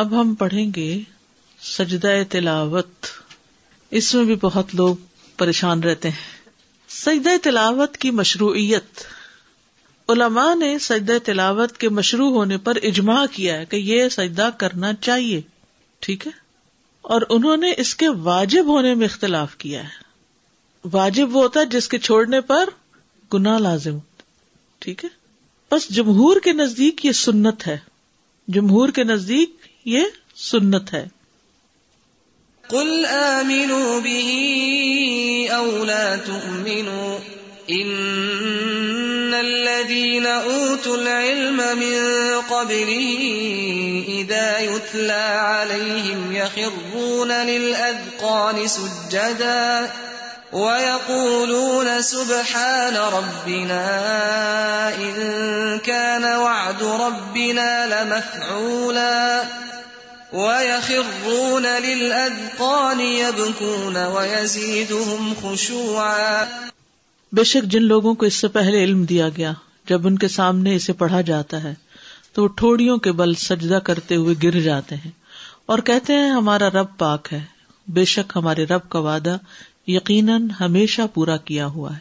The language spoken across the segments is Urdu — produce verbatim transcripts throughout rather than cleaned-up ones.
اب ہم پڑھیں گے سجدہ تلاوت. اس میں بھی بہت لوگ پریشان رہتے ہیں. سجدہ تلاوت کی مشروعیت. علماء نے سجدہ تلاوت کے مشروع ہونے پر اجماع کیا ہے کہ یہ سجدہ کرنا چاہیے، ٹھیک ہے، اور انہوں نے اس کے واجب ہونے میں اختلاف کیا ہے. واجب وہ ہوتا ہے جس کے چھوڑنے پر گناہ لازم ہوتا، ٹھیک ہے. بس جمہور کے نزدیک یہ سنت ہے، جمہور کے نزدیک یہ سنت ہے. قل آمنوا به او لا تؤمنوا ان الذين اوتوا العلم من قبله اذا يتلى عليهم يخرون للاذقان سجدا وَيَقُولُونَ سُبْحَانَ رَبِّنَا إِن كَانَ وَعْدُ رَبِّنَا لَمَفْعُولًا وَيَخِرُّونَ لِلْأَذْقَانِ يَبْكُونَ وَيَزِيدُهُمْ خُشُوعًا. بے شک جن لوگوں کو اس سے پہلے علم دیا گیا جب ان کے سامنے اسے پڑھا جاتا ہے تو وہ ٹھوڑیوں کے بل سجدہ کرتے ہوئے گر جاتے ہیں اور کہتے ہیں ہمارا رب پاک ہے، بے شک ہمارے رب کا وعدہ یقیناً ہمیشہ پورا کیا ہوا ہے.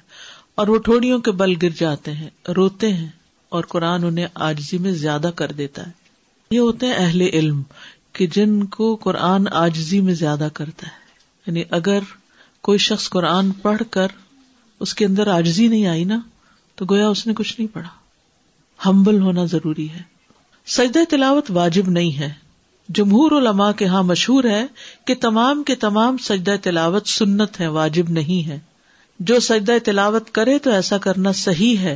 اور وہ ٹھوڑیوں کے بل گر جاتے ہیں، روتے ہیں، اور قرآن انہیں عاجزی میں زیادہ کر دیتا ہے. یہ ہوتے ہیں اہل علم کہ جن کو قرآن عاجزی میں زیادہ کرتا ہے. یعنی اگر کوئی شخص قرآن پڑھ کر اس کے اندر عاجزی نہیں آئی نا تو گویا اس نے کچھ نہیں پڑھا. ہمبل ہونا ضروری ہے. سجدہ تلاوت واجب نہیں ہے. جمہور علماء کے ہاں مشہور ہے کہ تمام کے تمام سجدہ تلاوت سنت ہے، واجب نہیں ہے. جو سجدہ تلاوت کرے تو ایسا کرنا صحیح ہے،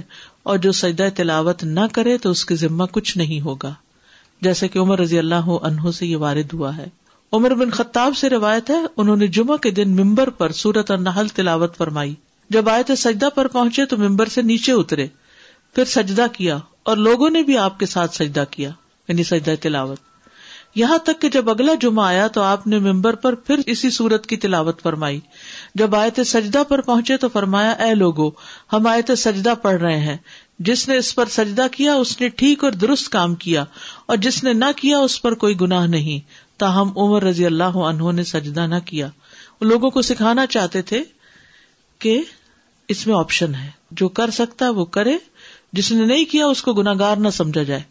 اور جو سجدہ تلاوت نہ کرے تو اس کے ذمہ کچھ نہیں ہوگا، جیسے کہ عمر رضی اللہ عنہ سے یہ وارد ہوا ہے. عمر بن خطاب سے روایت ہے، انہوں نے جمعہ کے دن منبر پر سورۃ النحل تلاوت فرمائی. جب آیت سجدہ پر پہنچے تو منبر سے نیچے اترے، پھر سجدہ کیا اور لوگوں نے بھی آپ کے ساتھ سجدہ کیا، یعنی سجدہ تلاوت، یہاں تک کہ جب اگلا جمعہ آیا تو آپ نے منبر پر پھر اسی سورت کی تلاوت فرمائی. جب آیت سجدہ پر پہنچے تو فرمایا، اے لوگو، ہم آیت سجدہ پڑھ رہے ہیں، جس نے اس پر سجدہ کیا اس نے ٹھیک اور درست کام کیا، اور جس نے نہ کیا اس پر کوئی گناہ نہیں. تاہم عمر رضی اللہ عنہ نے سجدہ نہ کیا. لوگوں کو سکھانا چاہتے تھے کہ اس میں آپشن ہے، جو کر سکتا ہے وہ کرے، جس نے نہیں کیا اس کو گناہگار نہ سمجھا جائے.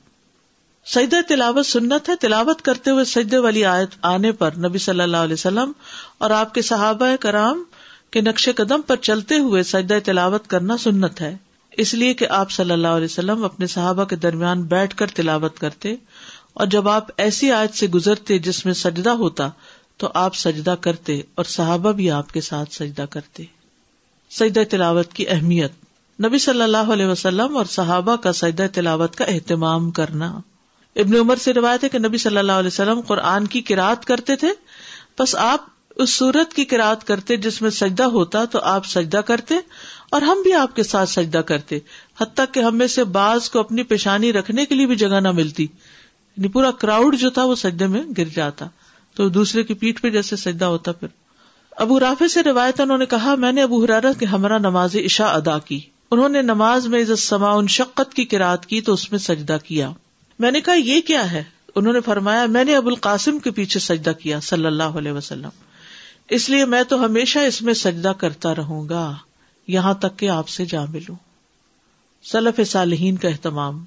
سجدہ تلاوت سنت ہے. تلاوت کرتے ہوئے سجدے والی آیت آنے پر نبی صلی اللہ علیہ وسلم اور آپ کے صحابہ کرام کے نقش قدم پر چلتے ہوئے سجدہ تلاوت کرنا سنت ہے، اس لیے کہ آپ صلی اللہ علیہ وسلم اپنے صحابہ کے درمیان بیٹھ کر تلاوت کرتے، اور جب آپ ایسی آیت سے گزرتے جس میں سجدہ ہوتا تو آپ سجدہ کرتے اور صحابہ بھی آپ کے ساتھ سجدہ کرتے. سجدہ تلاوت کی اہمیت. نبی صلی اللہ علیہ وسلم اور صحابہ کا سجدہ تلاوت کا اہتمام کرنا. ابن عمر سے روایت ہے کہ نبی صلی اللہ علیہ وسلم قرآن کی قرأت کرتے تھے، بس آپ اس سورت کی قرأت کرتے جس میں سجدہ ہوتا تو آپ سجدہ کرتے، اور ہم بھی آپ کے ساتھ سجدہ کرتے، حتیٰ کہ ہم میں سے بعض کو اپنی پیشانی رکھنے کے لیے بھی جگہ نہ ملتی، یعنی پورا کراؤڈ جو تھا وہ سجدے میں گر جاتا، تو دوسرے کی پیٹھ پہ جیسے سجدہ ہوتا. پھر ابو رافع سے روایت، انہوں نے کہا، میں نے ابو ہریرہ کے ہمراہ نماز عشاء ادا کی، انہوں نے نماز میں اذا السماء انشقت کی قرأت کی تو اس میں سجدہ کیا. میں نے کہا، یہ کیا ہے؟ انہوں نے فرمایا، میں نے ابو القاسم کے پیچھے سجدہ کیا صلی اللہ علیہ وسلم، اس لیے میں تو ہمیشہ اس میں سجدہ کرتا رہوں گا یہاں تک کہ آپ سے جا ملوں. سلف صالحین کا اہتمام.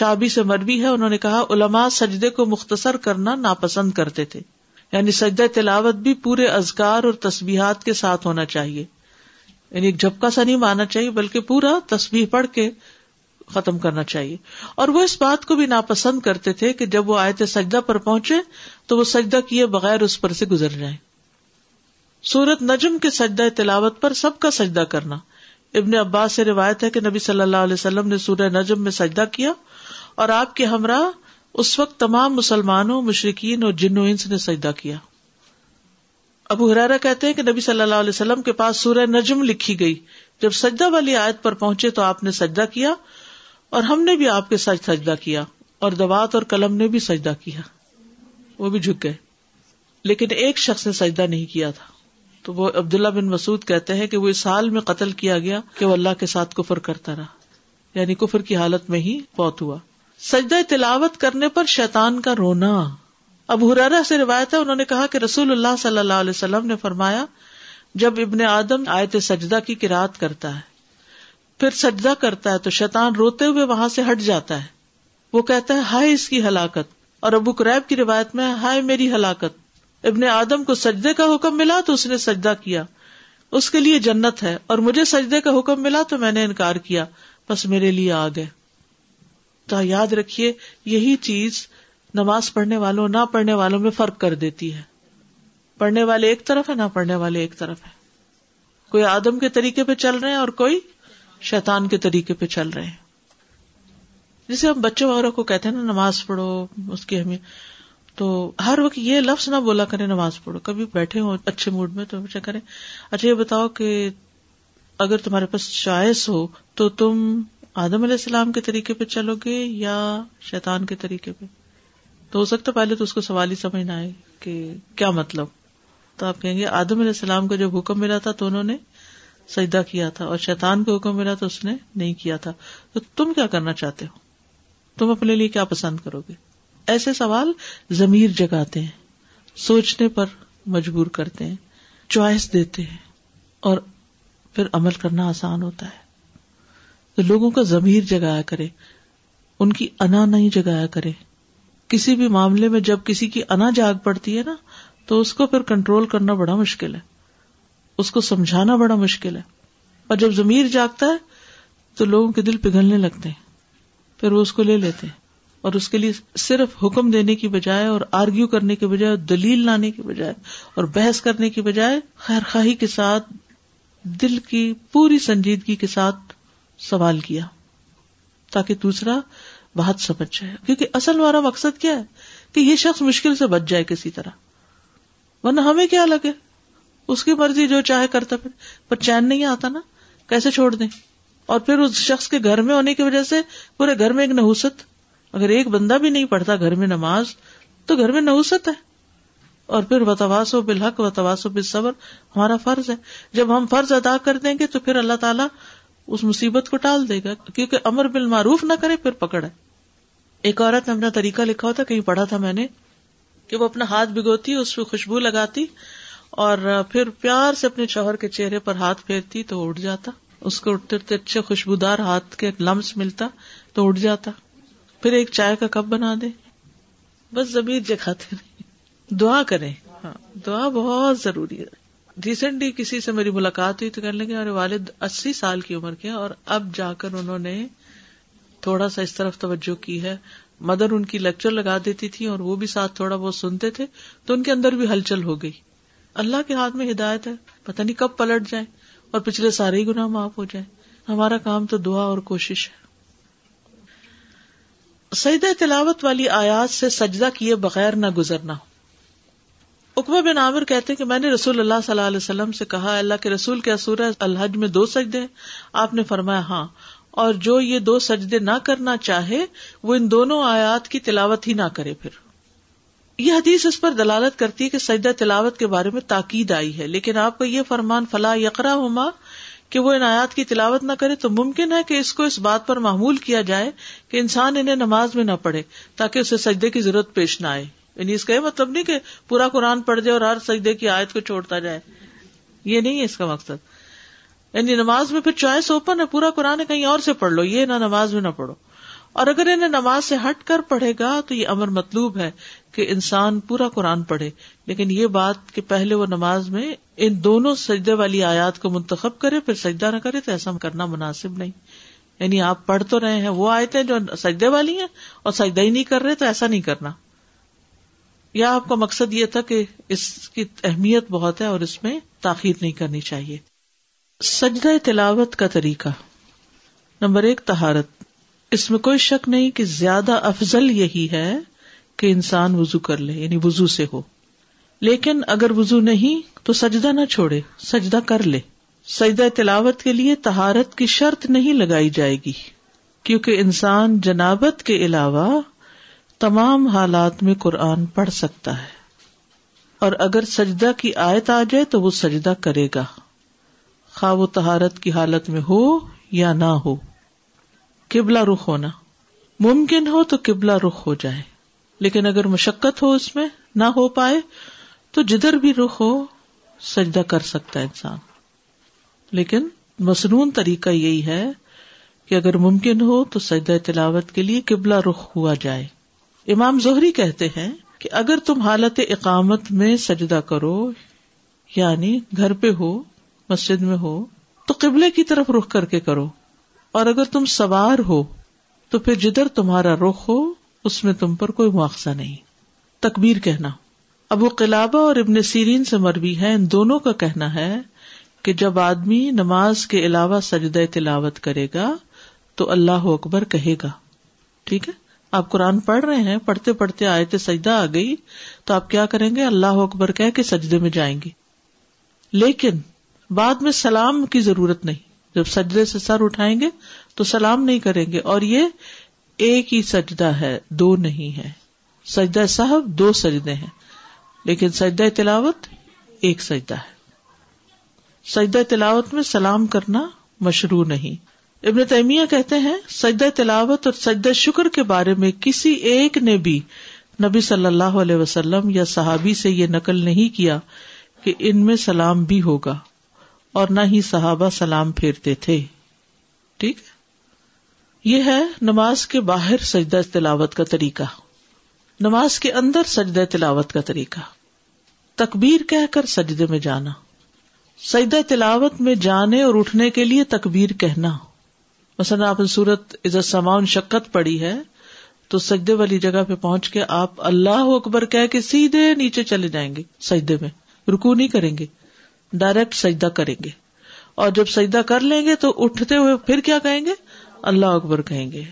شابی سے مروی ہے، انہوں نے کہا، علماء سجدے کو مختصر کرنا ناپسند کرتے تھے، یعنی سجدہ تلاوت بھی پورے اذکار اور تسبیحات کے ساتھ ہونا چاہیے، یعنی ایک جھپکا سا نہیں ماننا چاہیے بلکہ پورا تسبیح پڑھ کے ختم کرنا چاہیے. اور وہ اس بات کو بھی ناپسند کرتے تھے کہ جب وہ آیت سجدہ پر پہنچے تو وہ سجدہ کیے بغیر اس پر سے گزر جائیں. سورت نجم کے سجدہ تلاوت پر سب کا سجدہ کرنا. ابن عباس سے روایت ہے کہ نبی صلی اللہ علیہ وسلم نے سورہ نجم میں سجدہ کیا، اور آپ کے ہمراہ اس وقت تمام مسلمانوں، مشرکین اور جن و انس نے سجدہ کیا. ابو ہریرہ کہتے ہیں کہ نبی صلی اللہ علیہ وسلم کے پاس سورہ نجم لکھی گئی، جب سجدہ والی آیت پر پہنچے تو آپ نے سجدہ کیا، اور ہم نے بھی آپ کے ساتھ سجدہ کیا، اور دوات اور قلم نے بھی سجدہ کیا، وہ بھی جھک گئے، لیکن ایک شخص نے سجدہ نہیں کیا تھا. تو وہ عبداللہ بن مسعود کہتے ہیں کہ وہ اس حال میں قتل کیا گیا کہ وہ اللہ کے ساتھ کفر کرتا رہا، یعنی کفر کی حالت میں ہی فوت ہوا. سجدہ تلاوت کرنے پر شیطان کا رونا. ابو ہریرہ سے روایت ہے، انہوں نے کہا کہ رسول اللہ صلی اللہ علیہ وسلم نے فرمایا، جب ابن آدم آیت سجدہ کی قرات کرتا ہے پھر سجدہ کرتا ہے تو شیطان روتے ہوئے وہاں سے ہٹ جاتا ہے، وہ کہتا ہے ہائے اس کی ہلاکت، اور ابو قریب کی روایت میں ہائے میری ہلاکت، ابن آدم کو سجدے کا حکم ملا تو اس نے سجدہ کیا، اس کے لیے جنت ہے، اور مجھے سجدے کا حکم ملا تو میں نے انکار کیا، بس میرے لیے آگ ہے۔ تو یاد رکھیے یہی چیز نماز پڑھنے والوں نہ پڑھنے والوں میں فرق کر دیتی ہے، پڑھنے والے ایک طرف ہے، نہ پڑھنے والے ایک طرف ہے، کوئی آدم کے طریقے پہ چل رہے ہیں اور کوئی شیطان کے طریقے پہ چل رہے ہیں۔ جسے ہم بچوں وغیرہ کو کہتے ہیں نا نماز پڑھو، اس کی ہمیں تو ہر وقت یہ لفظ نہ بولا کریں نماز پڑھو، کبھی بیٹھے ہوں اچھے موڈ میں تو بچہ کریں اچھا یہ بتاؤ کہ اگر تمہارے پاس چوائس ہو تو تم آدم علیہ السلام کے طریقے پہ چلو گے یا شیطان کے طریقے پہ؟ تو ہو سکتا پہلے تو اس کو سوال ہی سمجھ نہ آئے کہ کیا مطلب، تو آپ کہیں گے آدم علیہ السلام کو جب حکم ملا تھا تو انہوں نے سجدہ کیا تھا، اور شیطان کو حکم ملا تو اس نے نہیں کیا تھا، تو تم کیا کرنا چاہتے ہو، تم اپنے لیے کیا پسند کرو گے؟ ایسے سوال ضمیر جگاتے ہیں، سوچنے پر مجبور کرتے ہیں، چوائس دیتے ہیں، اور پھر عمل کرنا آسان ہوتا ہے۔ تو لوگوں کا ضمیر جگایا کرے، ان کی انا نہیں جگایا کرے۔ کسی بھی معاملے میں جب کسی کی انا جاگ پڑتی ہے نا تو اس کو پھر کنٹرول کرنا بڑا مشکل ہے، اس کو سمجھانا بڑا مشکل ہے، اور جب ضمیر جاگتا ہے تو لوگوں کے دل پگھلنے لگتے ہیں، پھر وہ اس کو لے لیتے ہیں، اور اس کے لیے صرف حکم دینے کی بجائے اور آرگیو کرنے کے بجائے اور دلیل لانے کی بجائے اور بحث کرنے کی بجائے خیر خواہی کے ساتھ، دل کی پوری سنجیدگی کے ساتھ سوال کیا تاکہ دوسرا بات سمجھ جائے، کیونکہ اصل ہمارا مقصد کیا ہے کہ یہ شخص مشکل سے بچ جائے کسی طرح، ورنہ ہمیں کیا لگے، اس کی مرضی جو چاہے کرتا، پھر پر چین نہیں آتا نا، کیسے چھوڑ دیں؟ اور پھر اس شخص کے گھر میں ہونے کی وجہ سے پورے گھر میں ایک نحوست، اگر ایک بندہ بھی نہیں پڑھتا گھر میں نماز تو گھر میں نحوست ہے، اور پھر وتواصوا بالحق وتواصوا بالصبر ہمارا فرض ہے، جب ہم فرض ادا کر دیں گے تو پھر اللہ تعالیٰ اس مصیبت کو ٹال دے گا، کیونکہ امر بالمعروف نہ کرے پھر پکڑ ہے۔ ایک عورت نے اپنا طریقہ لکھا ہوتا، کہیں پڑھا تھا میں نے، کہ وہ اپنا ہاتھ بھگوتی، اس پہ خوشبو لگاتی اور پھر پیار سے اپنے شوہر کے چہرے پر ہاتھ پھیرتی تو اٹھ جاتا، اس کو اٹھتے اٹھتے اچھے خوشبودار ہاتھ کے لمس ملتا تو اٹھ جاتا، پھر ایک چائے کا کپ بنا دے، بس ضمیر جگاتے نہیں، دعا کریں، ہاں دعا بہت ضروری ہے۔ ریسنٹلی کسی سے میری ملاقات ہوئی تو کہنے لگے میرے والد اسی سال کی عمر کے ہیں، اور اب جا کر انہوں نے تھوڑا سا اس طرف توجہ کی ہے، مدر ان کی لیکچر لگا دیتی تھی اور وہ بھی ساتھ تھوڑا بہت سنتے تھے، تو ان کے اندر بھی ہلچل ہو گئی، اللہ کے ہاتھ میں ہدایت ہے، پتہ نہیں کب پلٹ جائیں اور پچھلے سارے ہی گناہ معاف ہو جائیں، ہمارا کام تو دعا اور کوشش ہے۔ سجدہ تلاوت والی آیات سے سجدہ کیے بغیر نہ گزرنا۔ عقبہ بن عامر کہتے ہیں کہ میں نے رسول اللہ صلی اللہ علیہ وسلم سے کہا، اللہ کے رسول کیا سورہ الحج میں دو سجدے ہیں؟ آپ نے فرمایا ہاں، اور جو یہ دو سجدے نہ کرنا چاہے وہ ان دونوں آیات کی تلاوت ہی نہ کرے۔ پھر یہ حدیث اس پر دلالت کرتی ہے کہ سجدہ تلاوت کے بارے میں تاکید آئی ہے، لیکن آپ کو یہ فرمان فلا یقرأہما کہ وہ ان آیات کی تلاوت نہ کرے، تو ممکن ہے کہ اس کو اس بات پر معمول کیا جائے کہ انسان انہیں نماز میں نہ پڑھے تاکہ اسے سجدے کی ضرورت پیش نہ آئے، یعنی اس کا یہ مطلب نہیں کہ پورا قرآن پڑھ جائے اور ہر سجدے کی آیت کو چھوڑتا جائے، یہ نہیں ہے اس کا مقصد، یعنی نماز میں پھر چوائس اوپن ہے، پورا قرآن ہے کہیں اور سے پڑھ لو، یہ نہ نماز میں نہ پڑھو، اور اگر انہیں نماز سے ہٹ کر پڑھے گا تو یہ امر مطلوب ہے کہ انسان پورا قرآن پڑھے، لیکن یہ بات کہ پہلے وہ نماز میں ان دونوں سجدے والی آیات کو منتخب کرے پھر سجدہ نہ کرے، تو ایسا کرنا مناسب نہیں، یعنی آپ پڑھ تو رہے ہیں وہ آیتیں جو سجدے والی ہیں اور سجدہ ہی نہیں کر رہے، تو ایسا نہیں کرنا۔ یا آپ کا مقصد یہ تھا کہ اس کی اہمیت بہت ہے اور اس میں تاخیر نہیں کرنی چاہیے۔ سجدہ تلاوت کا طریقہ نمبر ایک، طہارت۔ اس میں کوئی شک نہیں کہ زیادہ افضل یہی ہے کہ انسان وضو کر لے، یعنی وضو سے ہو، لیکن اگر وضو نہیں تو سجدہ نہ چھوڑے، سجدہ کر لے۔ سجدہ تلاوت کے لیے طہارت کی شرط نہیں لگائی جائے گی، کیونکہ انسان جنابت کے علاوہ تمام حالات میں قرآن پڑھ سکتا ہے، اور اگر سجدہ کی آیت آ جائے تو وہ سجدہ کرے گا، خواہ وہ طہارت کی حالت میں ہو یا نہ ہو۔ قبلہ رخ ہونا، ممکن ہو تو قبلہ رخ ہو جائے، لیکن اگر مشقت ہو اس میں نہ ہو پائے تو جدھر بھی رخ ہو سجدہ کر سکتا ہے انسان. لیکن مسنون طریقہ یہی ہے کہ اگر ممکن ہو تو سجدہ تلاوت کے لیے قبلہ رخ ہوا جائے. امام زہری کہتے ہیں کہ اگر تم حالت اقامت میں سجدہ کرو یعنی گھر پہ ہو مسجد میں ہو تو قبلے کی طرف رخ کر کے کرو, اور اگر تم سوار ہو تو پھر جدھر تمہارا رخ ہو اس میں تم پر کوئی مواخذہ نہیں. تکبیر کہنا. ابو قلابہ اور ابن سیرین سے مروی ہے, ان دونوں کا کہنا ہے کہ جب آدمی نماز کے علاوہ سجدہ تلاوت کرے گا تو اللہ اکبر کہے گا. ٹھیک ہے, آپ قرآن پڑھ رہے ہیں, پڑھتے پڑھتے آیت سجدہ آ گئی تو آپ کیا کریں گے؟ اللہ اکبر کہہ کے سجدے میں جائیں گے. لیکن بعد میں سلام کی ضرورت نہیں, جب سجدے سے سر اٹھائیں گے تو سلام نہیں کریں گے. اور یہ ایک ہی سجدہ ہے, دو نہیں ہے. سجدہ صاحب دو سجدے ہیں لیکن سجدہ تلاوت ایک سجدہ ہے. سجدہ تلاوت میں سلام کرنا مشروع نہیں. ابن تیمیہ کہتے ہیں سجدہ تلاوت اور سجدہ شکر کے بارے میں کسی ایک نے بھی نبی صلی اللہ علیہ وسلم یا صحابی سے یہ نقل نہیں کیا کہ ان میں سلام بھی ہوگا, اور نہ ہی صحابہ سلام پھیرتے تھے. ٹھیک, یہ ہے نماز کے باہر سجدہ تلاوت کا طریقہ. نماز کے اندر سجدہ تلاوت کا طریقہ. تکبیر کہہ کر سجدے میں جانا. سجدہ تلاوت میں جانے اور اٹھنے کے لیے تکبیر کہنا. مثلا آپ نے سورت اذا السماء انشقت پڑی ہے تو سجدے والی جگہ پہ پہنچ کے آپ اللہ اکبر کہہ کے سیدھے نیچے چلے جائیں گے. سجدے میں رکوع نہیں کریں گے, ڈائریکٹ سجدہ کریں گے, اور جب سجدہ کر لیں گے تو اٹھتے ہوئے پھر کیا کہیں گے؟ اللہ اکبر کہیں گے.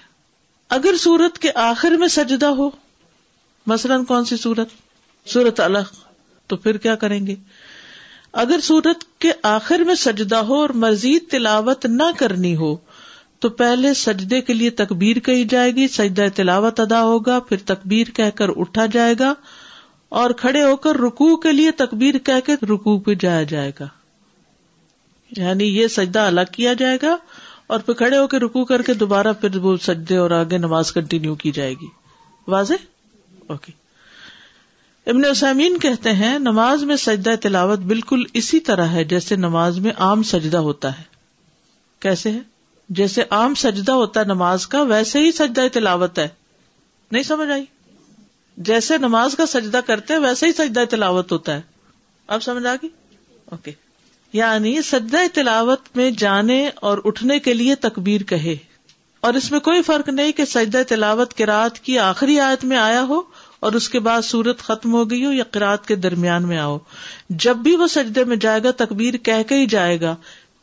اگر سورت کے آخر میں سجدہ ہو, مثلاً کون سی سورت؟ سورت علق, تو پھر کیا کریں گے؟ اگر سورت کے آخر میں سجدہ ہو اور مزید تلاوت نہ کرنی ہو تو پہلے سجدے کے لیے تکبیر کہی جائے گی, سجدہ تلاوت ادا ہوگا, پھر تکبیر کہہ کر اٹھا جائے گا, اور کھڑے ہو کر رکوع کے لیے تکبیر کہہ کے رکوع پہ جایا جائے گا. یعنی یہ سجدہ الگ کیا جائے گا اور پھر کھڑے ہو کے رکوع کر کے دوبارہ پھر وہ سجدے اور آگے نماز کنٹینیو کی جائے گی. واضح؟ اوکے. ابن عثیمین کہتے ہیں نماز میں سجدہ تلاوت بالکل اسی طرح ہے جیسے نماز میں عام سجدہ ہوتا ہے. کیسے ہے؟ جیسے عام سجدہ ہوتا ہے نماز کا ویسے ہی سجدہ تلاوت ہے. نہیں سمجھ آئی؟ جیسے نماز کا سجدہ کرتے ہیں ویسے ہی سجدہ تلاوت ہوتا ہے. اب سمجھ آ گئی؟ اوکے. یعنی سجدہ تلاوت میں جانے اور اٹھنے کے لیے تکبیر کہے, اور اس میں کوئی فرق نہیں کہ سجدہ تلاوت قرات کی آخری آیت میں آیا ہو اور اس کے بعد سورت ختم ہو گئی ہو, یا قرات کے درمیان میں آؤ. جب بھی وہ سجدے میں جائے گا تکبیر کہہ کے ہی جائے گا.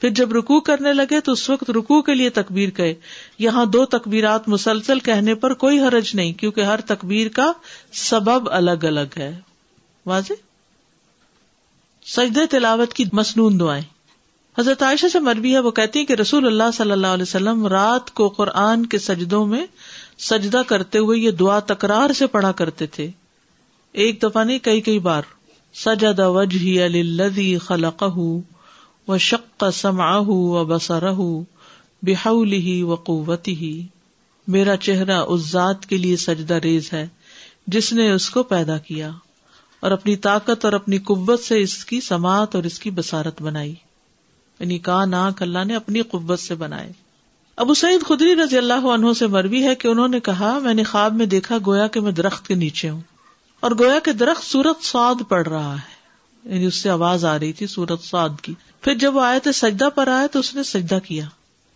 پھر جب رکوع کرنے لگے تو اس وقت رکوع کے لیے تکبیر کہے. یہاں دو تکبیرات مسلسل کہنے پر کوئی حرج نہیں کیونکہ ہر تکبیر کا سبب الگ الگ ہے. واضح؟ سجدہ تلاوت کی مسنون دعائیں. حضرت عائشہ سے مروی ہے, وہ کہتی ہیں کہ رسول اللہ صلی اللہ علیہ وسلم رات کو قرآن کے سجدوں میں سجدہ کرتے ہوئے یہ دعا تکرار سے پڑھا کرتے تھے. ایک دفعہ نہیں, کئی کئی بار. سجد وجہی للذی خلقہ وشق سمعہ وبصرہ بحولہ وقوتہ. میرا چہرہ اس ذات کے لیے سجدہ ریز ہے جس نے اس کو پیدا کیا, اور اپنی طاقت اور اپنی قوت سے اس کی سماعت اور اس کی بصارت بنائی. یعنی کان آنکھ اللہ نے اپنی قوت سے بنائے. ابو سعید خدری رضی اللہ عنہ سے مروی ہے کہ انہوں نے کہا میں نے خواب میں دیکھا گویا کہ میں درخت کے نیچے ہوں, اور گویا کہ درخت سورت صاد پڑھ رہا ہے. یعنی اس سے آواز آ رہی تھی سورت صاد کی. پھر جب وہ آیت سجدہ پر آیا تو اس نے سجدہ کیا,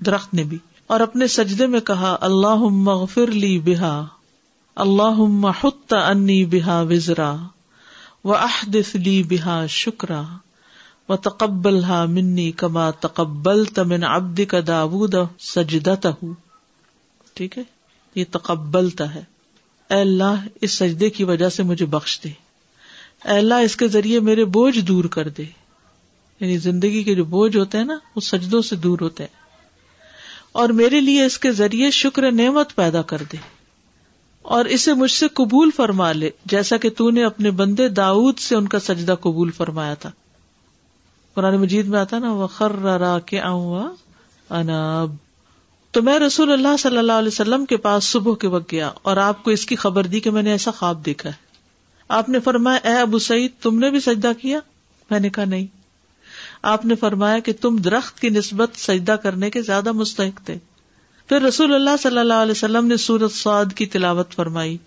درخت نے بھی, اور اپنے سجدے میں کہا اللہم اغفر لی بہا اللہم حط انی بہا وزرا وَأَحْدِثْ لِي بِهَا شُكْرًا وَتَقَبَّلْهَا مِنِّي كَمَا تَقَبَّلْتَ مِنْ عَبْدِكَ دَاوُودَ سَجْدَتَهُ. ٹھیک ہے, یہ تقبلتا ہے. اے اللہ اس سجدے کی وجہ سے مجھے بخش دے, اے اللہ اس کے ذریعے میرے بوجھ دور کر دے. یعنی زندگی کے جو بوجھ ہوتے ہیں نا وہ سجدوں سے دور ہوتے ہیں, اور میرے لیے اس کے ذریعے شکر نعمت پیدا کر دے, اور اسے مجھ سے قبول فرما لے جیسا کہ تو نے اپنے بندے داؤد سے ان کا سجدہ قبول فرمایا تھا. قرآن مجید میں آتا نا وَخَرَّ رَاكِعًا وَأَنَابَ, تو میں رسول اللہ صلی اللہ علیہ وسلم کے پاس صبح کے وقت گیا اور آپ کو اس کی خبر دی کہ میں نے ایسا خواب دیکھا ہے. آپ نے فرمایا اے ابو سعید تم نے بھی سجدہ کیا؟ میں نے کہا نہیں. آپ نے فرمایا کہ تم درخت کی نسبت سجدہ کرنے کے زیادہ مستحق تھے. پھر رسول اللہ صلی اللہ علیہ وسلم نے سورۃ صاد کی تلاوت فرمائی.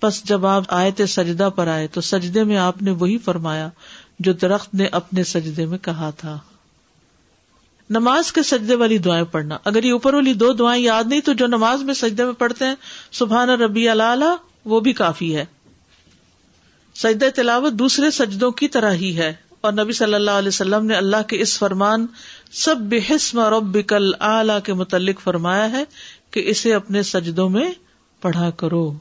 پس جب آپ آیت سجدہ پر آئے تو سجدے میں آپ نے وہی فرمایا جو درخت نے اپنے سجدے میں کہا تھا. نماز کے سجدے والی دعائیں پڑھنا. اگر یہ اوپر والی دو دعائیں یاد نہیں تو جو نماز میں سجدے میں پڑھتے ہیں سبحان ربی الاعلیٰ وہ بھی کافی ہے. سجدہ تلاوت دوسرے سجدوں کی طرح ہی ہے اور نبی صلی اللہ علیہ وسلم نے اللہ کے اس فرمان سبح اسم ربک الاعلیٰ کے متعلق فرمایا ہے کہ اسے اپنے سجدوں میں پڑھا کرو.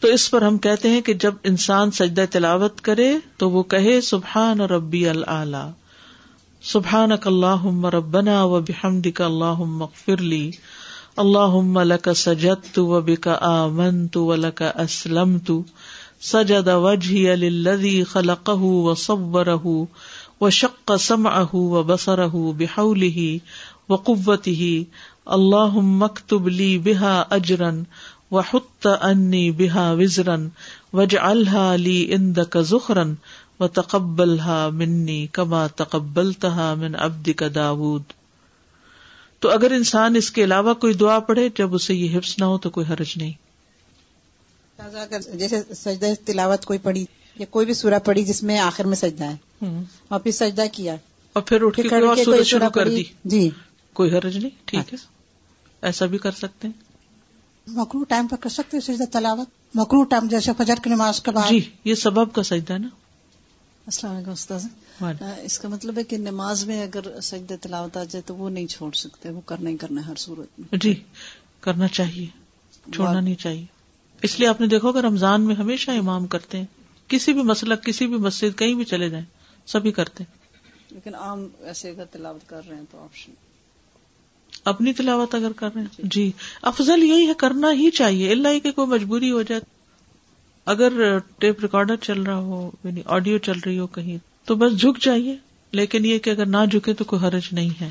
تو اس پر ہم کہتے ہیں کہ جب انسان سجدہ تلاوت کرے تو وہ کہے سبحان ربی الاعلیٰ، سبحانک اللہم ربنا وبحمدک اللہم اغفر لی، اللہم لک سجدت وبک آمنت ولک اسلمت، سجد وجہی للذی خلقہ وصورہ وشق سمعہ وبصرہ بحولہ وقوتہ، اللہم اکتب لی بہا اجرا وحط انی بہا وزرا واجعلہا لی عندک ذخرا وتقبلها منی کما تقبلتها من عبدک داود. تو اگر انسان اس کے علاوہ کوئی دعا پڑھے جب اسے یہ حفظ نہ ہو تو کوئی حرج نہیں. جیسے سجدہ تلاوت کوئی پڑھی یا کوئی بھی سورہ پڑھی جس میں آخر میں سجدہ ہے اور پھر سجدہ کیا اور پھر اٹھ کے کوئی سورہ شروع کر دی، جی کوئی حرج نہیں، ٹھیک ہے، ایسا بھی کر سکتے ہیں. مکروہ ٹائم پر کر سکتے ہیں سجدہ تلاوت مکروہ ٹائم جیسے فجر کی نماز کے بعد، جی یہ سبب کا سجدہ ہے نا. السلام علیکم استاذ، اس کا مطلب ہے کہ نماز میں اگر سجدہ تلاوت آ جائے تو وہ نہیں چھوڑ سکتے، وہ کرنا ہی کرنا ہے ہر صورت میں. جی کرنا چاہیے، چھوڑنا نہیں چاہیے. اس لیے آپ نے دیکھو کہ رمضان میں ہمیشہ امام کرتے ہیں، کسی بھی مسلک کسی بھی مسجد کہیں بھی چلے جائیں سبھی کرتے ہیں. لیکن عام ایسے اگر تلاوت کر رہے ہیں تو آپشن اپنی تلاوت اگر کر رہے ہیں، جی افضل یہی ہے، کرنا ہی چاہیے اللہ کہ کوئی مجبوری ہو جائے. اگر ٹیپ ریکارڈر چل رہا ہو یعنی آڈیو چل رہی ہو کہیں تو بس جھک جائیے، لیکن یہ کہ اگر نہ جھکے تو کوئی حرج نہیں ہے.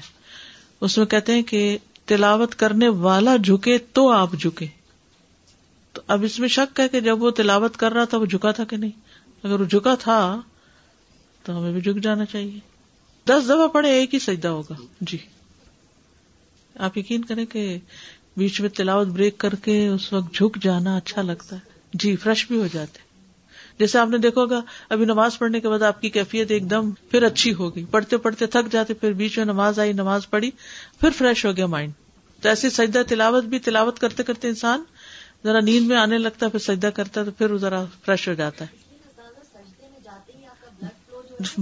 اس میں کہتے ہیں کہ تلاوت کرنے والا جھکے تو آپ جھکے. تو اب اس میں شک ہے کہ جب وہ تلاوت کر رہا تھا وہ جھکا تھا کہ نہیں. اگر وہ جھکا تھا تو ہمیں بھی جھک جانا چاہیے. دس دفعہ پڑھے ایک ہی سجدہ ہوگا. جی آپ یقین کریں کہ بیچ میں تلاوت بریک کر کے اس وقت جھک جانا اچھا لگتا ہے، جی فریش بھی ہو جاتے. جیسے آپ نے دیکھو گا ابھی نماز پڑھنے کے بعد آپ کی کیفیت ایک دم پھر اچھی ہوگی، پڑھتے پڑھتے تھک جاتے، پھر بیچ میں نماز آئی نماز پڑھی پھر فریش ہو گیا مائنڈ. تو ایسی سجدہ تلاوت بھی تلاوت کرتے کرتے انسان ذرا نیند میں آنے لگتا ہے، پھر سجدہ کرتا ہے تو پھر ذرا فریش ہو جاتا ہے.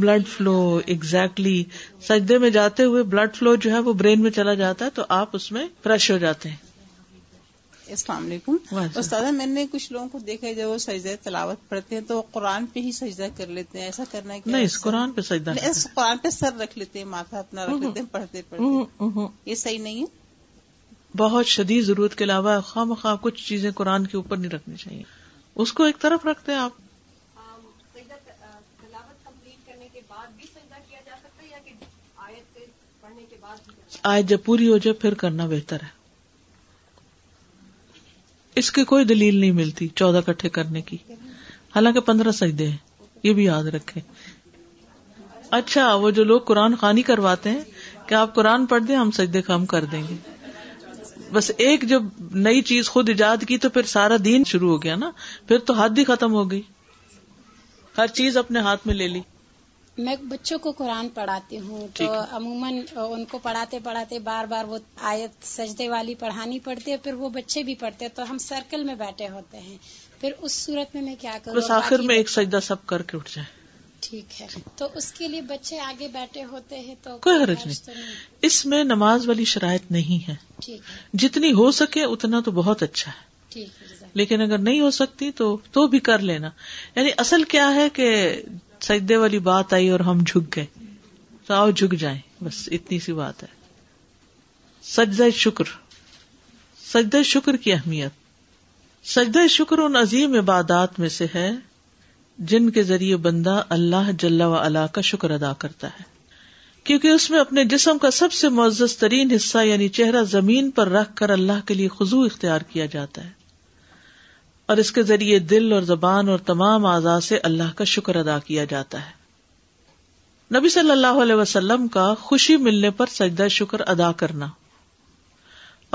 بلڈ فلو ایگزیکٹلی سجدے میں جاتے ہوئے بلڈ فلو جو ہے وہ برین میں چلا جاتا ہے تو آپ اس میں فریش ہو جاتے ہیں. السلام علیکم استاد، میں نے کچھ لوگوں کو دیکھا ہے جب وہ سجدہ تلاوت پڑھتے ہیں تو قرآن پہ ہی سجدہ کر لیتے ہیں. ایسا کرنا ہے نہیں، اس قرآن پہ سجدہ نہیں، اس قرآن پہ سر رکھ لیتے ہیں، ماتھا اپنا رکھ لیتے ہیں پڑھتے پڑھتے. یہ صحیح نہیں ہے. بہت شدید ضرورت کے علاوہ خواہ مخواہ کچھ چیزیں قرآن کے اوپر نہیں رکھنی چاہیے، اس کو ایک طرف رکھتے ہیں. آپ آیت جب پوری ہو جائے پھر کرنا بہتر ہے. اس کی کوئی دلیل نہیں ملتی چودہ کٹھے کرنے کی، حالانکہ پندرہ سجدے ہیں، یہ بھی یاد رکھیں. اچھا وہ جو لوگ قرآن خوانی کرواتے ہیں کہ آپ قرآن پڑھ دیں ہم سجدے کم کر دیں گے، بس ایک جب نئی چیز خود ایجاد کی تو پھر سارا دین شروع ہو گیا نا، پھر تو حد ہی ختم ہو گئی، ہر چیز اپنے ہاتھ میں لے لی. میں بچوں کو قرآن پڑھاتی ہوں تو عموماً ان کو پڑھاتے پڑھاتے بار بار وہ آیت سجدے والی پڑھانی پڑتی ہے، پھر وہ بچے بھی پڑھتے تو ہم سرکل میں بیٹھے ہوتے ہیں. پھر اس صورت میں میں کیا کروں؟ بس آخر میں ایک سجدہ سب کر کے اٹھ جائیں. ٹھیک ہے، تو اس کے لیے بچے آگے بیٹھے ہوتے ہیں تو کوئی حرج نہیں، اس میں نماز والی شرائط نہیں ہے. جتنی ہو سکے اتنا تو بہت اچھا ہے، لیکن اگر نہیں ہو سکتی تو تو بھی کر لینا. یعنی اصل کیا ہے کہ سجدے والی بات آئی اور ہم جھک گئے تو آؤ جھک جائیں، بس اتنی سی بات ہے. سجدہ شکر. سجدہ شکر کی اہمیت. سجدہ شکر ان عظیم عبادات میں سے ہے جن کے ذریعے بندہ اللہ جل وعلا کا شکر ادا کرتا ہے. کیونکہ اس میں اپنے جسم کا سب سے معزز ترین حصہ یعنی چہرہ زمین پر رکھ کر اللہ کے لیے خضوع اختیار کیا جاتا ہے، اور اس کے ذریعے دل اور زبان اور تمام اعضاء سے اللہ کا شکر ادا کیا جاتا ہے۔ نبی صلی اللہ علیہ وسلم کا خوشی ملنے پر سجدہ شکر ادا کرنا۔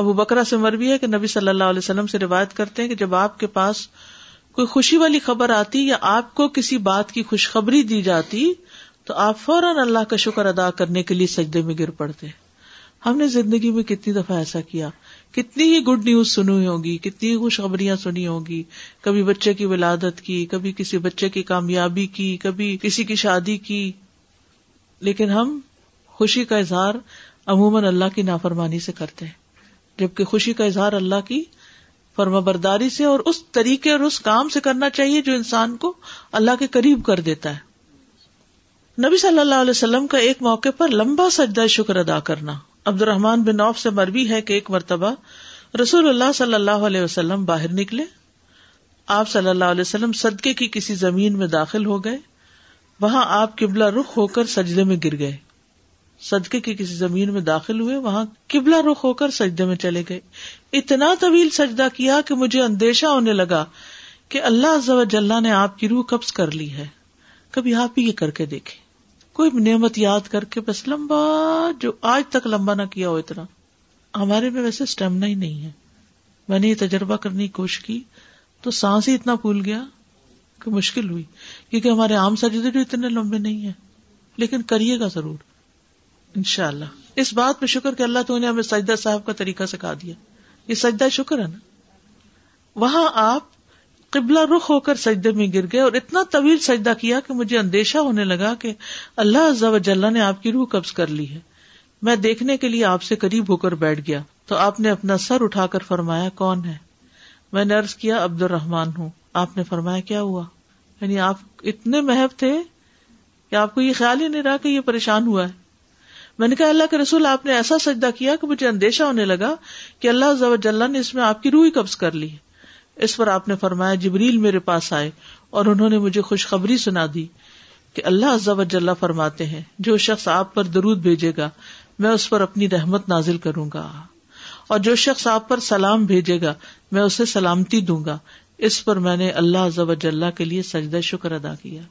ابو بکرہ سے مروی ہے کہ نبی صلی اللہ علیہ وسلم سے روایت کرتے ہیں کہ جب آپ کے پاس کوئی خوشی والی خبر آتی یا آپ کو کسی بات کی خوشخبری دی جاتی تو آپ فوراً اللہ کا شکر ادا کرنے کے لیے سجدے میں گر پڑتے۔ ہم نے زندگی میں کتنی دفعہ ایسا کیا، کتنی ہی گڈ نیوز سنی ہوگی، کتنی ہی خوشخبریاں سنی ہوگی، کبھی بچے کی ولادت کی، کبھی کسی بچے کی کامیابی کی، کبھی کسی کی شادی کی، لیکن ہم خوشی کا اظہار عموماً اللہ کی نافرمانی سے کرتے ہیں، جبکہ خوشی کا اظہار اللہ کی فرمانبرداری سے اور اس طریقے اور اس کام سے کرنا چاہیے جو انسان کو اللہ کے قریب کر دیتا ہے۔ نبی صلی اللہ علیہ وسلم کا ایک موقع پر لمبا سجدہ شکر ادا کرنا۔ عبد الرحمن بن عوف سے مروی ہے کہ ایک مرتبہ رسول اللہ صلی اللہ علیہ وسلم باہر نکلے، آپ صلی اللہ علیہ وسلم صدقے کی کسی زمین میں داخل ہو گئے، وہاں آپ قبلہ رخ ہو کر سجدے میں گر گئے۔ صدقے کی کسی زمین میں داخل ہوئے، وہاں قبلہ رخ ہو کر سجدے میں چلے گئے۔ اتنا طویل سجدہ کیا کہ مجھے اندیشہ ہونے لگا کہ اللہ عز و جل نے آپ کی روح قبض کر لی ہے، کبھی آپ ہی یہ کر کے دیکھیں، کوئی نعمت یاد کر کے بس لمبا، جو آج تک لمبا نہ کیا ہو اتنا۔ ہمارے میں ویسے اسٹیمنا ہی نہیں ہے، میں نے یہ تجربہ کرنے کی کوشش کی تو سانس ہی اتنا پھول گیا کہ مشکل ہوئی، کیونکہ ہمارے عام سجدے جو اتنے لمبے نہیں ہیں، لیکن کریے گا ضرور انشاءاللہ۔ اس بات پہ شکر کہ اللہ تو نے ہمیں سجدہ صاحب کا طریقہ سکھا دیا، یہ سجدہ شکر ہے نا۔ وہاں آپ قبلہ رخ ہو کر سجدے میں گر گئے اور اتنا طویل سجدہ کیا کہ مجھے اندیشہ ہونے لگا کہ اللہ عز و جل نے آپ کی روح قبض کر لی ہے۔ میں دیکھنے کے لیے آپ سے قریب ہو کر بیٹھ گیا تو آپ نے اپنا سر اٹھا کر فرمایا، کون ہے؟ میں نے عرض کیا، عبد الرحمن ہوں۔ آپ نے فرمایا، کیا ہوا؟ یعنی آپ اتنے محب تھے کہ آپ کو یہ خیال ہی نہیں رہا کہ یہ پریشان ہوا ہے۔ میں نے کہا، اللہ کے رسول، آپ نے ایسا سجدہ کیا کہ مجھے اندیشہ ہونے لگا کہ اللہ عز و جل نے اس میں آپ کی روح قبض کر لی ہے۔ اس پر آپ نے فرمایا، جبریل میرے پاس آئے اور انہوں نے مجھے خوشخبری سنا دی کہ اللہ عز و جل فرماتے ہیں، جو شخص آپ پر درود بھیجے گا میں اس پر اپنی رحمت نازل کروں گا، اور جو شخص آپ پر سلام بھیجے گا میں اسے سلامتی دوں گا۔ اس پر میں نے اللہ عز و جل کے لیے سجدہ شکر ادا کیا۔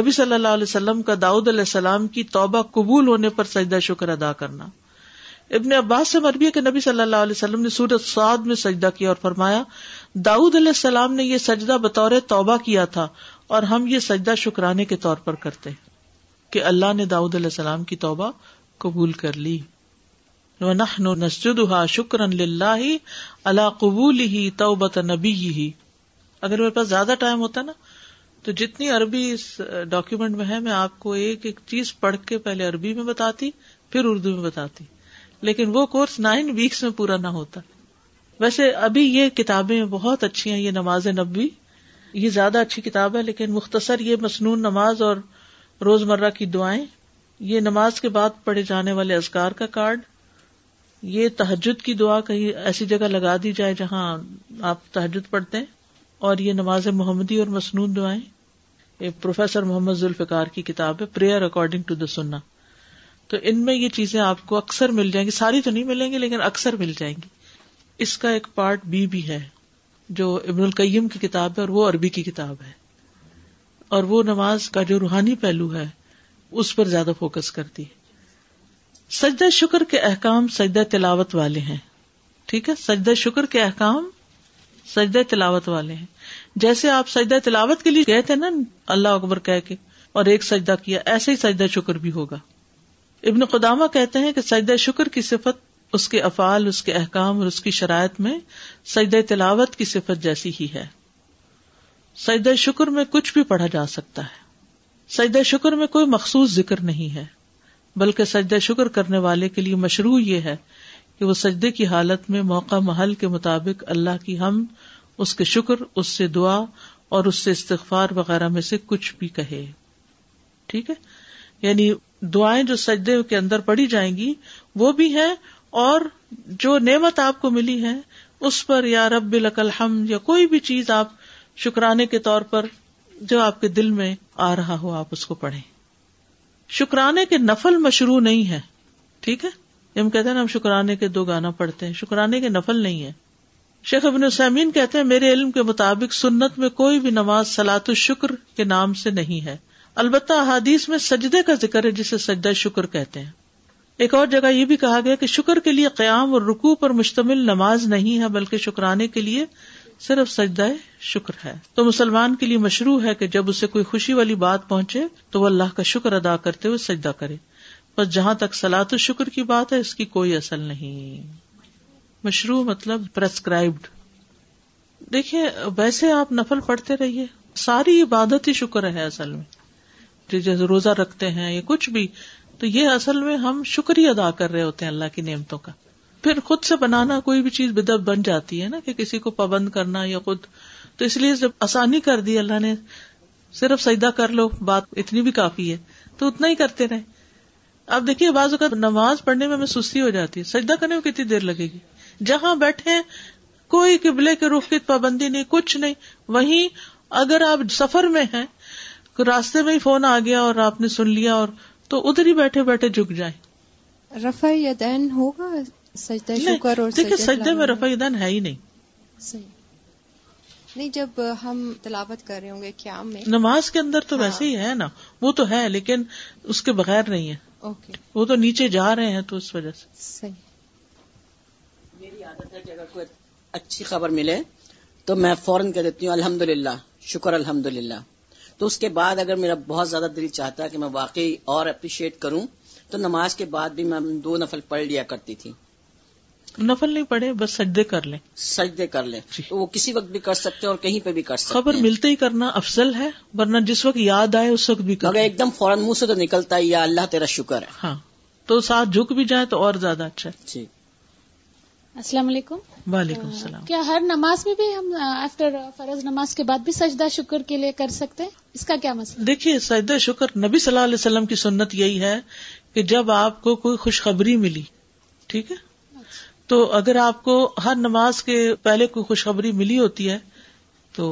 نبی صلی اللہ علیہ وسلم کا داؤد علیہ السلام کی توبہ قبول ہونے پر سجدہ شکر ادا کرنا۔ ابن عباس سے مروی ہے کہ نبی صلی اللہ علیہ وسلم نے سورۃ صاد میں سجدہ کیا اور فرمایا، داؤد علیہ السلام نے یہ سجدہ بطور توبہ کیا تھا اور ہم یہ سجدہ شکرانے کے طور پر کرتے ہیں کہ اللہ نے داؤد علیہ السلام کی توبہ قبول کر لی۔ وَنَحْنُ نَسْجُدُهَا شُكْرًا لِلَّهِ عَلَى قُبُولِهِ تَوْبَةَ نَبِيِّهِ۔ اگر میرے پاس زیادہ ٹائم ہوتا نا تو جتنی عربی اس ڈاکیومنٹ میں ہے میں آپ کو ایک ایک چیز پڑھ کے پہلے عربی میں بتاتی، پھر اردو میں بتاتی، لیکن وہ کورس نائن ویکس میں پورا نہ ہوتا۔ ویسے ابھی یہ کتابیں بہت اچھی ہیں، یہ نماز نبوی یہ زیادہ اچھی کتاب ہے، لیکن مختصر یہ مسنون نماز اور روزمرہ کی دعائیں، یہ نماز کے بعد پڑھے جانے والے اذکار کا کارڈ، یہ تہجد کی دعا کہیں ایسی جگہ لگا دی جائے جہاں آپ تہجد پڑھتے ہیں، اور یہ نماز محمدی اور مسنون دعائیں، یہ پروفیسر محمد ذوالفقار کی کتاب ہے، پریئر اکارڈنگ ٹو دا سنہ۔ تو ان میں یہ چیزیں آپ کو اکثر مل جائیں گی، ساری تو نہیں ملیں گی لیکن اکثر مل جائیں گی۔ اس کا ایک پارٹ بی بھی ہے جو ابن القیم کی کتاب ہے، اور وہ عربی کی کتاب ہے، اور وہ نماز کا جو روحانی پہلو ہے اس پر زیادہ فوکس کرتی ہے۔ سجدہ شکر کے احکام سجدہ تلاوت والے ہیں، ٹھیک ہے؟ سجدہ شکر کے احکام سجدہ تلاوت والے ہیں۔ جیسے آپ سجدہ تلاوت کے لیے گئے تھے نا اللہ اکبر کہہ کے اور ایک سجدہ کیا، ایسے ہی سجدہ شکر بھی ہوگا۔ ابن قدامہ کہتے ہیں کہ سجدہ شکر کی صفت اس کے افعال، اس کے احکام اور اس کی شرائط میں سجدہ تلاوت کی صفت جیسی ہی ہے۔ سجدہ شکر میں کچھ بھی پڑھا جا سکتا ہے، سجدہ شکر میں کوئی مخصوص ذکر نہیں ہے، بلکہ سجدہ شکر کرنے والے کے لیے مشروع یہ ہے کہ وہ سجدے کی حالت میں موقع محل کے مطابق اللہ کی حمد، اس کے شکر، اس سے دعا اور اس سے استغفار وغیرہ میں سے کچھ بھی کہے، ٹھیک ہے؟ یعنی دعائیں جو سجدے کے اندر پڑھی جائیں گی وہ بھی ہیں، اور جو نعمت آپ کو ملی ہے اس پر یا رب لک الحمد یا کوئی بھی چیز آپ شکرانے کے طور پر جو آپ کے دل میں آ رہا ہو آپ اس کو پڑھیں۔ شکرانے کے نفل مشروع نہیں ہے. ٹھیک ہے, ہم کہتے ہیں نا ہم شکرانے کے دو گانا پڑھتے ہیں, شکرانے کے نفل نہیں ہے. شیخ ابن عثیمین کہتے ہیں میرے علم کے مطابق سنت میں کوئی بھی نماز صلاۃ الشکر کے نام سے نہیں ہے, البتہ احادیث میں سجدے کا ذکر ہے جسے سجدہ شکر کہتے ہیں. ایک اور جگہ یہ بھی کہا گیا کہ شکر کے لیے قیام اور رکوع پر مشتمل نماز نہیں ہے, بلکہ شکرانے کے لیے صرف سجدہ شکر ہے. تو مسلمان کے لیے مشروع ہے کہ جب اسے کوئی خوشی والی بات پہنچے تو وہ اللہ کا شکر ادا کرتے ہوئے سجدہ کرے. بس جہاں تک صلاۃ الشکر کی بات ہے اس کی کوئی اصل نہیں. مشروع مطلب پرسکرائبڈ. دیکھیں ویسے آپ نفل پڑھتے رہیے, ساری عبادت ہی شکر ہے اصل میں, جیسے روزہ رکھتے ہیں یا کچھ بھی, تو یہ اصل میں ہم شکر ہی ادا کر رہے ہوتے ہیں اللہ کی نعمتوں کا. پھر خود سے بنانا کوئی بھی چیز بدعت بن جاتی ہے نا, کہ کسی کو پابند کرنا یا خود, تو اس لیے جب آسانی کر دی اللہ نے, صرف سجدہ کر لو, بات اتنی بھی کافی ہے, تو اتنا ہی کرتے رہے. اب دیکھیے بعض اوقات نماز پڑھنے میں ہمیں سستی ہو جاتی ہے, سجدہ کرنے میں کتنی دیر لگے گی. جہاں بیٹھے کوئی قبلے کے رخ کی پابندی نہیں, کچھ نہیں. وہیں اگر آپ سفر میں ہیں, راستے میں ہی فون آ گیا اور آپ نے سن لیا, اور تو ادھر ہی بیٹھے بیٹھے جھک جائیں. رفع یدین ہوگا سجدہ شکر؟ اور دیکھیں سجدے میں رفع یدین ہے ہی نہیں. صحیح نہیں, جب ہم تلاوت کر رہے ہوں گے قیام میں, نماز کے اندر تو ویسے ہی ہے نا, وہ تو ہے, لیکن اس کے بغیر نہیں ہے. اوکے, وہ تو نیچے جا رہے ہیں تو اس وجہ سے. صحیح. میری عادت ہے کہ اگر کوئی اچھی خبر ملے تو میں فوراً کہہ دیتی ہوں الحمدللہ, شکر الحمدللہ. تو اس کے بعد اگر میرا بہت زیادہ دل چاہتا ہے کہ میں واقعی اور اپریشیٹ کروں تو نماز کے بعد بھی میں دو نفل پڑھ لیا کرتی تھی. نفل نہیں پڑھے, بس سجدے کر لیں. سجدے کر لیں جی. تو وہ کسی وقت بھی کر سکتے ہیں اور کہیں پہ بھی کر سکتے ہیں. خبر ملتے ہی کرنا افضل ہے, ورنہ جس وقت یاد آئے اس وقت بھی کریں. اگر ایک دم فوراً منہ سے تو نکلتا ہے یا اللہ تیرا شکر ہے. ہاں, تو ساتھ جھک بھی جائے تو اور زیادہ اچھا ہے. جی. السلام علیکم. وعلیکم السلام. کیا ہر نماز میں بھی ہم آفٹر فرض نماز کے بعد بھی سجدہ شکر کے لیے کر سکتے ہیں؟ اس کا کیا مسئلہ؟ دیکھیے سجدہ شکر, نبی صلی اللہ علیہ وسلم کی سنت یہی ہے کہ جب آپ کو کوئی خوشخبری ملی, ٹھیک ہے, تو اگر آپ کو ہر نماز کے پہلے کوئی خوشخبری ملی ہوتی ہے تو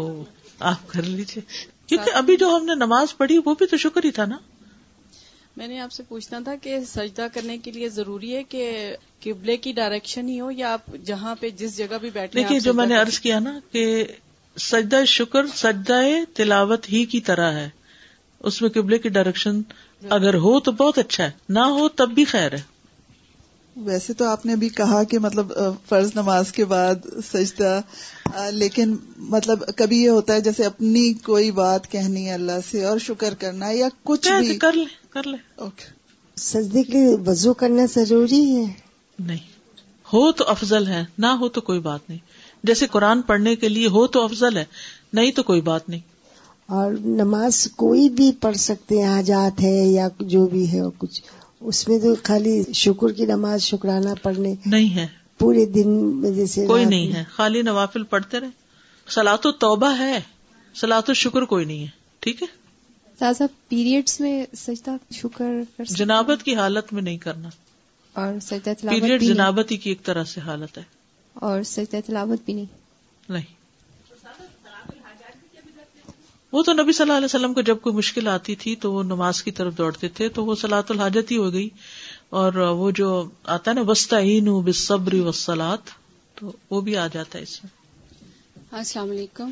آپ کر لیجیے, کیونکہ ابھی جو ہم نے نماز پڑھی وہ بھی تو شکر ہی تھا نا. میں نے آپ سے پوچھنا تھا کہ سجدہ کرنے کے لیے ضروری ہے کہ قبلے کی ڈائریکشن ہی ہو, یا آپ جہاں پہ جس جگہ بھی بیٹھے؟ دیکھیے جو میں نے عرض کیا نا کہ سجدہ شکر سجدہ تلاوت ہی کی طرح ہے, اس میں قبلے کی ڈائریکشن اگر ہو تو بہت اچھا ہے, نہ ہو تب بھی خیر ہے. ویسے تو آپ نے ابھی کہا کہ مطلب فرض نماز کے بعد سجدہ, لیکن مطلب کبھی یہ ہوتا ہے جیسے اپنی کوئی بات کہنی ہے اللہ سے اور شکر کرنا ہے, یا کچھ بھی کر لیں کر لیں اوکے. سجدے کے لیے وضو کرنا ضروری ہے؟ نہیں, ہو تو افضل ہے, نہ ہو تو کوئی بات نہیں. جیسے قرآن پڑھنے کے لیے ہو تو افضل ہے, نہیں تو کوئی بات نہیں. اور نماز کوئی بھی پڑھ سکتے ہیں, حاجات ہے یا جو بھی ہے, اور کچھ اس میں تو خالی شکر کی نماز شکرانہ پڑھنے نہیں ہے, پورے دن جیسے کوئی نہیں ہے, خالی نوافل پڑھتے رہے. صلاۃ و توبہ ہے, صلاۃ و شکر کوئی نہیں ہے. ٹھیک ہے. تازہ پیریڈز میں سجدہ شکر کر سکتے؟ جنابت کی حالت میں نہیں کرنا, اور سجدہ تلاوت پیریڈ جنابت ہی کی ایک طرح سے حالت ہے, اور سجدہ تلاوت بھی نہیں. نہیں, وہ تو نبی صلی اللہ علیہ وسلم کو جب کوئی مشکل آتی تھی تو وہ نماز کی طرف دوڑتے تھے, تو وہ صلاۃ الحاجت ہی ہو گئی. اور وہ جو آتا ہے نا وَاسْتَعِينُوا بِالصَّبْرِ وَالصَّلَاةِ, تو وہ بھی آ جاتا ہے اس میں. السلام علیکم.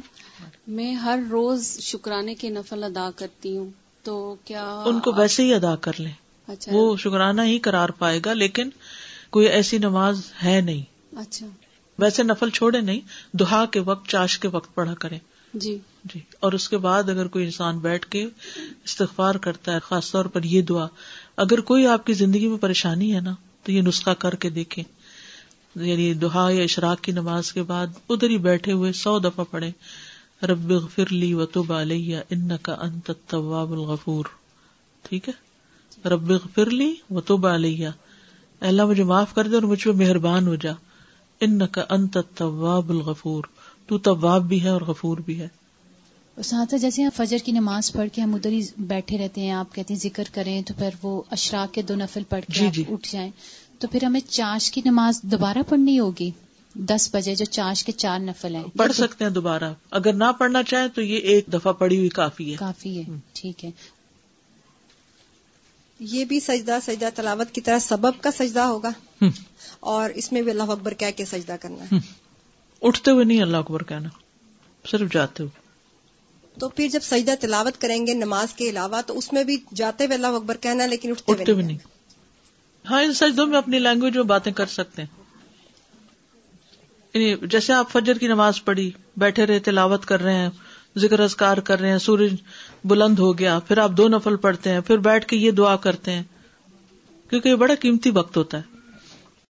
میں ہر روز شکرانے کے نفل ادا کرتی ہوں, تو کیا ان کو ویسے ہی ادا کر لیں؟ اچھا, وہ شکرانہ ہی قرار پائے گا, لیکن کوئی ایسی نماز ہے نہیں. اچھا, ویسے نفل چھوڑے نہیں, دہا کے وقت, چاش کے وقت پڑھا کریں. جی جی. اور اس کے بعد اگر کوئی انسان بیٹھ کے استغفار کرتا ہے, خاص طور پر یہ دعا, اگر کوئی آپ کی زندگی میں پریشانی ہے نا تو یہ نسخہ کر کے دیکھیں, یعنی دعا یا اشراق کی نماز کے بعد ادھر ہی بیٹھے ہوئے سو دفعہ پڑھیں, رب اغفر لی وتب علی انک انت التواب الغفور. ٹھیک ہے, رب اغفر لی وتب علی, اللہ مجھے معاف کر دے اور مجھ پہ مہربان ہو جا, انک انت التواب الغفور, تو تواب بھی ہے اور غفور بھی ہے. ساتھ جیسے ہم فجر کی نماز پڑھ کے ہم ادھر ہی بیٹھے رہتے ہیں, آپ کہتے ہیں ذکر کریں, تو پھر وہ اشراق کے دو نفل پڑھ کے جی جی اٹھ جائیں, تو پھر ہمیں چاش کی نماز دوبارہ پڑھنی ہوگی دس بجے, جو چاش کے چار نفل ہیں پڑھ سکتے ہیں دوبارہ. اگر نہ پڑھنا چاہیں تو یہ ایک دفعہ پڑھی ہوئی کافی ہے. کافی ہے, ٹھیک ہے. یہ بھی سجدہ سجدہ تلاوت کی طرح سبب کا سجدہ ہوگا اور اس میں بھی اللہ اکبر کہہ کے سجدہ کرنا ہے، اٹھتے ہوئے نہیں اللہ اکبر کہنا، صرف جاتے ہوئے۔ تو پھر جب سجدہ تلاوت کریں گے نماز کے علاوہ تو اس میں بھی جاتے ہوئے اللہ اکبر کہنا لیکن اٹھتے, اٹھتے ہوئے نہیں۔ ہاں ان سجدوں میں اپنی لینگویج میں باتیں کر سکتے ہیں، یعنی جیسے آپ فجر کی نماز پڑھی، بیٹھے رہے، تلاوت کر رہے ہیں، ذکر اذکار کر رہے ہیں، سورج بلند ہو گیا، پھر آپ دو نفل پڑھتے ہیں، پھر بیٹھ کے یہ دعا کرتے ہیں، کیونکہ یہ بڑا قیمتی وقت ہوتا ہے۔